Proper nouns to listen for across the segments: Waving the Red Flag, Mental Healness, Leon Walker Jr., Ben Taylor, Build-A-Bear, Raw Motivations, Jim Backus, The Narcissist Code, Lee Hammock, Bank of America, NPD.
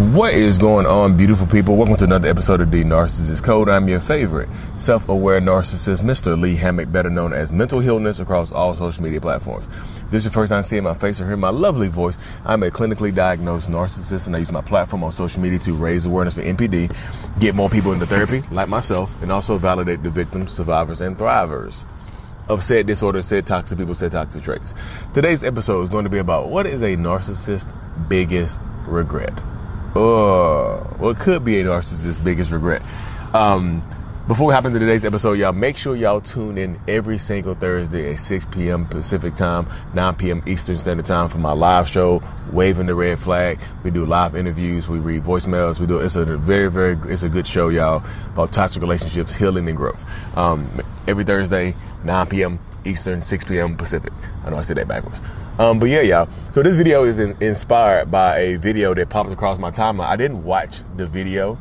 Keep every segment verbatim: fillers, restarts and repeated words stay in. What is going on, beautiful people? Welcome to another episode of The Narcissist Code. I'm your favorite self-aware narcissist, Mister Lee Hammock, better known as Mental Healness across all social media platforms. If this is your first time seeing my face or hearing my lovely voice, I'm a clinically diagnosed narcissist, and I use my platform on social media to raise awareness for N P D, get more people into therapy, like myself, and also validate the victims, survivors, and thrivers of said disorder, said toxic people, said toxic traits. Today's episode is going to be about what is a narcissist's biggest regret. Oh, what could be a narcissist's biggest regret? Um, before we hop into today's episode, y'all, make sure y'all tune in every single Thursday at six p.m. Pacific time, nine p.m. Eastern Standard Time for my live show, Waving the Red Flag. We do live interviews. We read voicemails. We do, it's a very, very, it's a good show, y'all, about toxic relationships, healing, and growth. Um, every Thursday, nine p.m. Eastern, six p.m. Pacific. I know I said that backwards. Um, but yeah, y'all. So this video is in, inspired by a video that popped across my timeline. I didn't watch the video.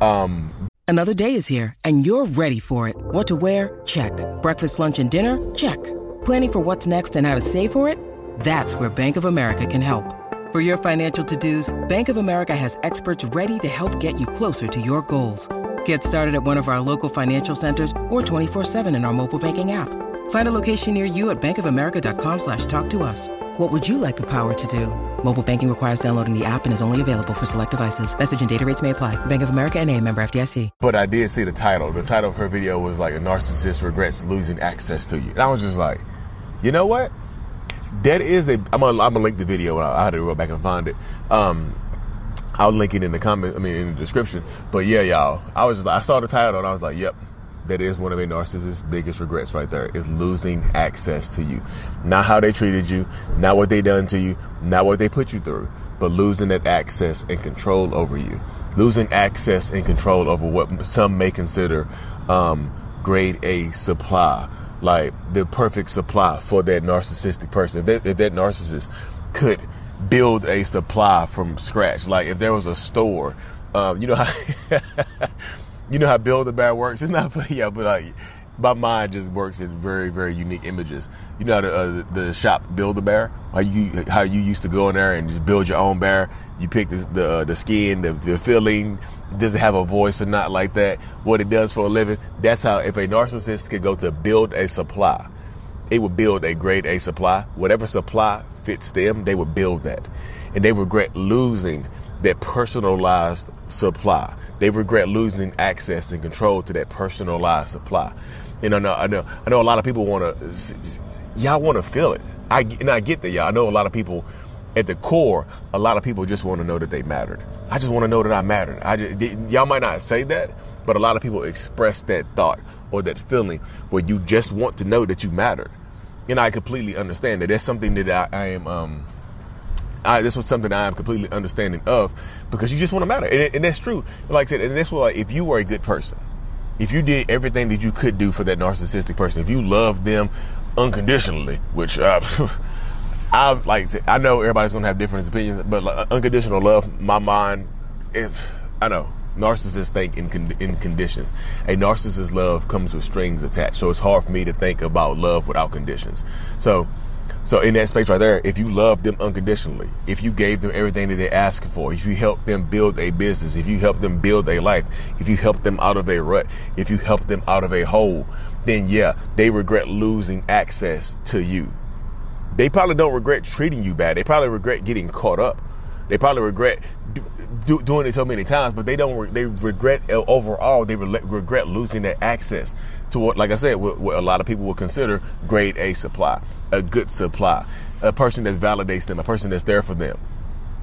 Um, Another day is here, and you're ready for it. What to wear? Check. Breakfast, lunch, and dinner? Check. Planning for what's next and how to save for it? That's where Bank of America can help. For your financial to-dos, Bank of America has experts ready to help get you closer to your goals. Get started at one of our local financial centers or twenty-four seven in our mobile banking app. Find a location near you at bankofamerica.com slash talk to us. What would you like the power to do? Mobile banking requires downloading the app and is only available for select devices. Message and data rates may apply. Bank of America N A, member F D I C. But I did see the title. The title of her video was like, a narcissist regrets losing access to you. And I was just like, you know what? That is a, I'm gonna, I'm gonna link the video. I had to go back and find it. Um, I'll link it in the comments, I mean, in the description. But yeah, y'all, I was just like, I saw the title and I was like, yep. That is one of a narcissist's biggest regrets right there, is losing access to you. Not how they treated you, not what they done to you, not what they put you through, but losing that access and control over you. Losing access and control over what some may consider um, grade A supply, like the perfect supply for that narcissistic person. If that, if that narcissist could build a supply from scratch, like if there was a store, uh, you know how... You know how Build-A-Bear works? It's not for y'all, but like, my mind just works in very, very unique images. You know how the, uh, the shop Build-A-Bear? How you, how you used to go in there and just build your own bear? You pick the the, the skin, the, the filling. Does it have a voice or not like that? What it does for a living? That's how, if a narcissist could go to build a supply, they would build a grade A supply. Whatever supply fits them, they would build that. And they regret losing that personalized supply. They regret losing access and control to that personalized supply. And I know, I know, I know a lot of people want to, y'all want to feel it. I, and I get that, y'all. I know a lot of people at the core, a lot of people just want to know that they mattered. I just want to know that I mattered. I just, y'all might not say that, but a lot of people express that thought or that feeling where you just want to know that you mattered. And I completely understand that. That's something that I, I am, um, I, this was something I am completely understanding of, because you just want to matter. And, and that's true. Like I said, and that's what, like, if you were a good person, if you did everything that you could do for that narcissistic person, if you loved them unconditionally, which uh, I like, I know everybody's going to have different opinions, but like, unconditional love, my mind, if I know narcissists think in, con- in conditions. A narcissist's love comes with strings attached. So it's hard for me to think about love without conditions. So, So in that space right there, if you love them unconditionally, if you gave them everything that they're asking for, if you helped them build a business, if you helped them build a life, if you helped them out of a rut, if you helped them out of a hole, then yeah, they regret losing access to you. They probably don't regret treating you bad. They probably regret getting caught up. They probably regret do, do, doing it so many times, but they don't, they regret overall, they re- regret losing their access to what, like I said, what, what a lot of people would consider grade A supply, a good supply, a person that validates them, a person that's there for them.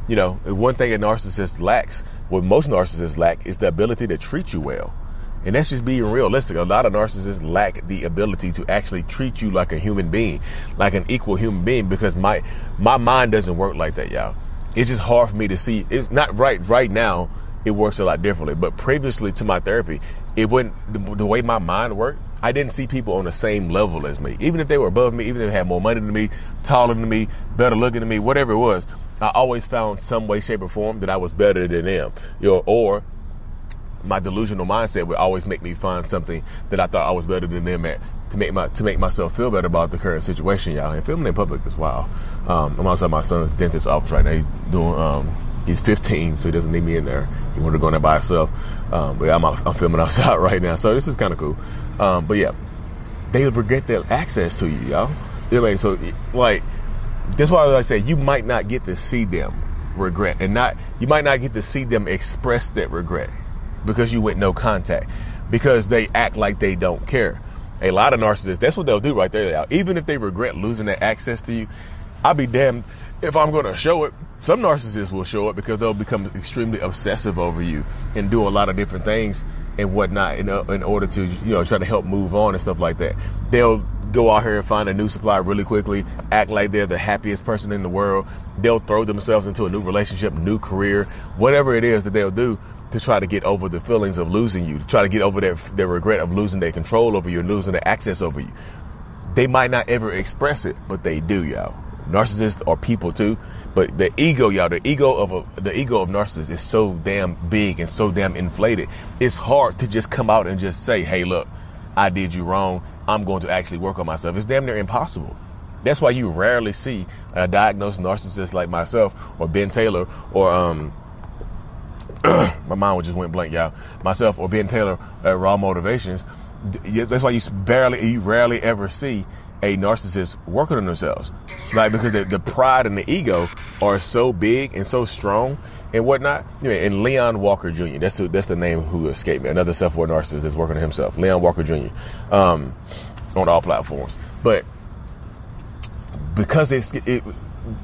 You know, one thing a narcissist lacks, what most narcissists lack, is the ability to treat you well. And that's just being realistic. A lot of narcissists lack the ability to actually treat you like a human being, like an equal human being, because my, my mind doesn't work like that, y'all. It's just hard for me to see. It's not right. Right now, it works a lot differently. But previously to my therapy, it wouldn't, the, the way my mind worked, I didn't see people on the same level as me. Even if they were above me, even if they had more money than me, taller than me, better looking than me, whatever it was, I always found some way, shape, or form that I was better than them. You know, or my delusional mindset would always make me find something that I thought I was better than them at, to make my, to make myself feel better about the current situation, y'all. And filming in public is wild. Um, I'm outside my son's dentist office right now. He's doing, um, He's fifteen, so he doesn't need me in there. He wanted to go in there by himself. Um, but I'm, I'm filming outside right now, so this is kind of cool. Um, but yeah, they regret their access to you, y'all. You know what I mean? So like, that's why I say you might not get to see them regret, and not you might not get to see them express that regret because you went no contact, because they act like they don't care. A lot of narcissists, that's what they'll do right there, y'all. Even if they regret losing that access to you, I'll be damned if I'm going to show it. Some narcissists will show it because they'll become extremely obsessive over you and do a lot of different things and whatnot in, uh, in order to, you know, try to help move on and stuff like that. They'll go out here and find a new supply really quickly, act like they're the happiest person in the world. They'll throw themselves into a new relationship, new career, whatever it is that they'll do to try to get over the feelings of losing you, to try to get over their, their regret of losing their control over you and losing their access over you. They might not ever express it, but they do, y'all. Narcissists are people too, but the ego, y'all, the ego of a, the ego of narcissists is so damn big and so damn inflated. It's hard to just come out and just say, hey, look, I did you wrong. I'm going to actually work on myself. It's damn near impossible. That's why you rarely see a diagnosed narcissist like myself or Ben Taylor or, um, my mind just went blank, y'all. Myself or Ben Taylor at Raw Motivations. That's why you barely, you rarely ever see a narcissist working on themselves. Like, because the, the pride and the ego are so big and so strong and whatnot. And Leon Walker Junior, that's who, that's the name who escaped me. Another self-aware narcissist that's working on himself. Leon Walker Junior Um, on all platforms. But because it's, it,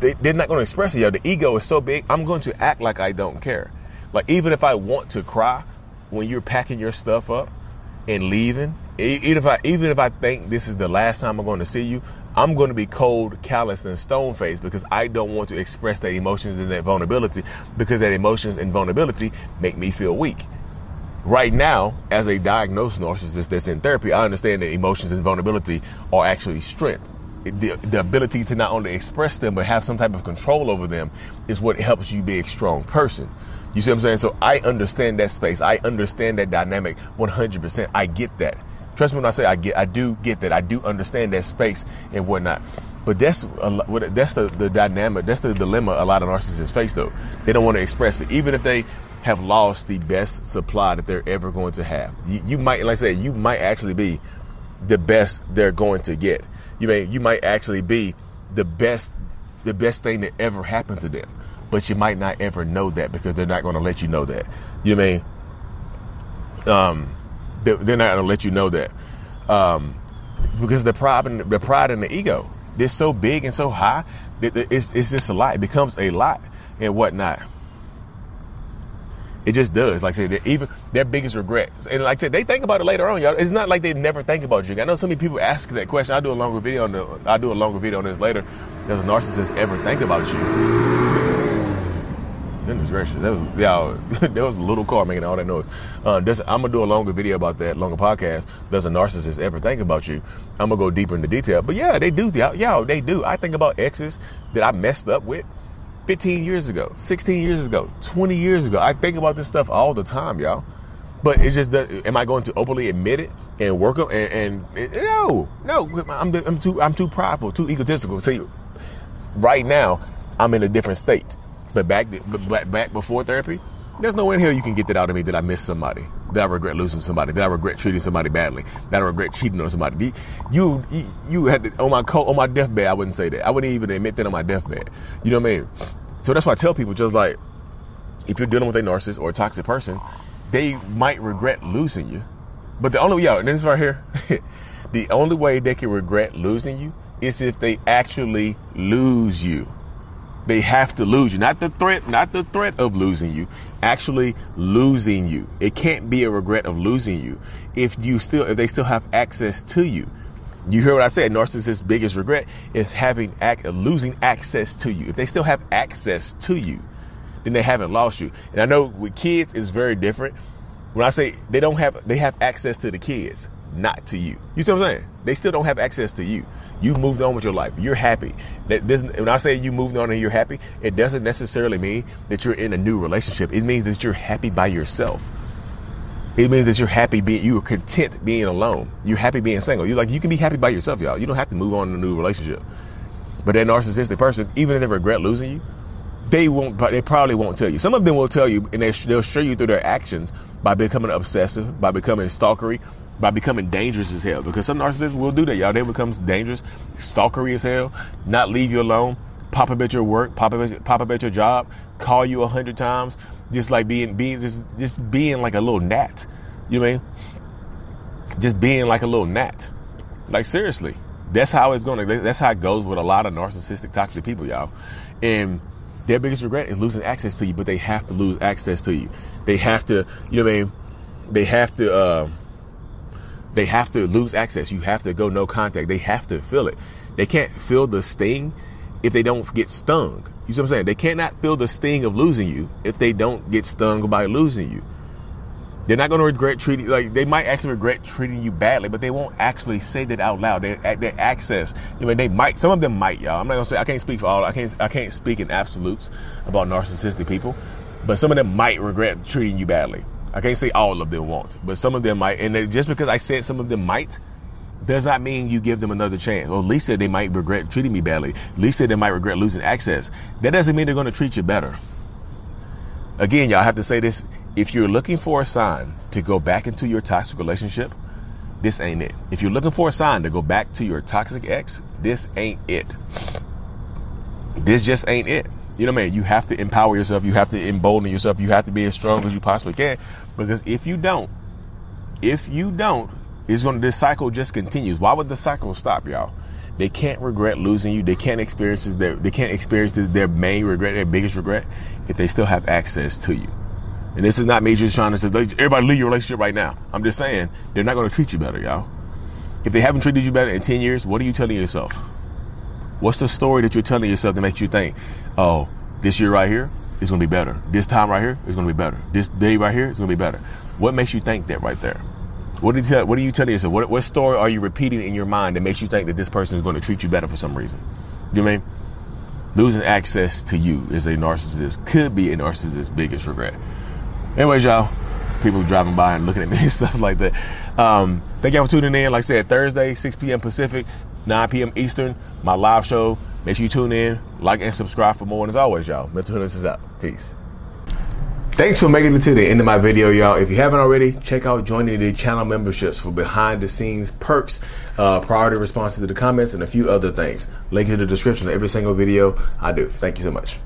they, they're not going to express it, y'all. The ego is so big, I'm going to act like I don't care. Like, even if I want to cry when you're packing your stuff up and leaving, even if I, even if I think this is the last time I'm going to see you, I'm going to be cold, calloused, and stone-faced because I don't want to express that emotions and that vulnerability, because that emotions and vulnerability make me feel weak. Right now, as a diagnosed narcissist that's in therapy, I understand that emotions and vulnerability are actually strength. The, the ability to not only express them, but have some type of control over them is what helps you be a strong person. You see what I'm saying? So I understand that space. I understand that dynamic one hundred percent. I get that. Trust me when I say I get, I do get that. I do understand that space and whatnot. But that's a, that's the, the dynamic. That's the dilemma a lot of narcissists face, though. They don't want to express it, even if they have lost the best supply that they're ever going to have. You, you might, like I said, you might actually be the best they're going to get. You may, you might actually be the best, the best thing that ever happened to them, but you might not ever know that because they're not going to let you know that. You know what I mean? Um, they're not going to let you know that, um, because the pride and the pride and the ego, they're so big and so high that it's, it's just a lot. It becomes a lot and whatnot. It just does. Like I said, even their biggest regret, and like I said, they think about it later on, y'all. It's not like they never think about you. I know so many people ask that question. I do a longer video on the, I do a longer video on this later. Does a narcissist ever think about you? Goodness gracious, that was y'all. There was a little car making all that noise. Uh, that's, I'm gonna do a longer video about that, longer podcast. Does a narcissist ever think about you? I'm gonna go deeper into detail. But yeah, they do. Y'all, y'all they do. I think about exes that I messed up with fifteen years ago, sixteen years ago, twenty years ago. I think about this stuff all the time, y'all. But it's just that, am I going to openly admit it and work up? And, and, and no, no, I'm, I'm too, I'm too prideful, too egotistical. See, right now I'm in a different state, but back, back, back before therapy, there's no way in hell you can get that out of me that I miss somebody, that I regret losing somebody, that I regret treating somebody badly, that I regret cheating on somebody. You, you, you had to, on my co- on my deathbed, I wouldn't say that. I wouldn't even admit that on my deathbed. You know what I mean? So that's why I tell people, just like, if you're dealing with a narcissist or a toxic person, they might regret losing you. But the only way, y'all, and this right here, the only way they can regret losing you is if they actually lose you. They have to lose you. Not the threat, not the threat of losing you, actually losing you. It can't be a regret of losing you if you still, if they still have access to you. You hear what I said? Narcissist's biggest regret is having act, losing access to you. If they still have access to you, then they haven't lost you. And I know with kids, it's very different. When I say they don't have, they have access to the kids, not to you. You see what I'm saying? They still don't have access to you. You've moved on with your life. You're happy. That doesn't, when I say you moved on and you're happy, it doesn't necessarily mean that you're in a new relationship. It means that you're happy by yourself. It means that you're happy being, you are content being alone. You're happy being single. You're like, you can be happy by yourself, y'all. You don't have to move on in a new relationship. But that narcissistic person, even if they regret losing you, they won't, they probably won't tell you. Some of them will tell you, and they'll show you through their actions by becoming obsessive, by becoming stalkery, by becoming dangerous as hell. Because some narcissists will do that, y'all. They become dangerous, stalkery as hell, not leave you alone, pop up at your work, pop up at, pop up at your job, call you a hundred times, just like being, being just, just being like a little gnat. You know what I mean? Just being like a little gnat. Like, seriously, that's how it's going to, that's how it goes with a lot of narcissistic, toxic people, y'all. And their biggest regret is losing access to you, but they have to lose access to you. They have to, you know what I mean? They have to, uh, they have to lose access. You have to go no contact. They have to feel it. They can't feel the sting if they don't get stung. You see what I'm saying? They cannot feel the sting of losing you if they don't get stung by losing you. They're not going to regret treating, like, they might actually regret treating you badly, but they won't actually say that out loud. They, their access, you know, they might, some of them might, y'all. I'm not going to say, I can't speak for all, I can't, I can't speak in absolutes about narcissistic people, but some of them might regret treating you badly. I can't say all of them won't, but some of them might. And they, just because I said some of them might, does not mean you give them another chance. Well, Lee said they might regret treating me badly. Lee said they might regret losing access. That doesn't mean they're going to treat you better. Again, y'all, I have to say this. If you're looking for a sign to go back into your toxic relationship, this ain't it. If you're looking for a sign to go back to your toxic ex, this ain't it. This just ain't it. You know what I mean? You have to empower yourself. You have to embolden yourself. You have to be as strong as you possibly can. Because if you don't, if you don't, it's going to, this cycle just continues. Why would the cycle stop, y'all? They can't regret losing you. They can't experience their, they can't experience their main regret, their biggest regret, if they still have access to you. And this is not me just trying to say, everybody leave your relationship right now. I'm just saying, they're not going to treat you better, y'all. If they haven't treated you better in ten years, what are you telling yourself? What's the story that you're telling yourself that makes you think, oh, this year right here is going to be better. This time right here is going to be better. This day right here is going to be better. What makes you think that right there? What do you tell, what do you tell yourself? What, what story are you repeating in your mind that makes you think that this person is going to treat you better for some reason? You know what I mean? Losing access to you as a narcissist could be a narcissist's biggest regret. Anyways, y'all, people driving by and looking at me and stuff like that. Um, thank y'all for tuning in. Like I said, Thursday, six p.m. Pacific, nine p.m. Eastern, my live show. Make sure you tune in, like, and subscribe for more. And as always, y'all, Mental Healness is out. Peace. Thanks for making it to the end of my video, y'all. If you haven't already, check out joining the channel memberships for behind-the-scenes perks, uh, priority responses to the comments, and a few other things. Link in the description to every single video I do. Thank you so much.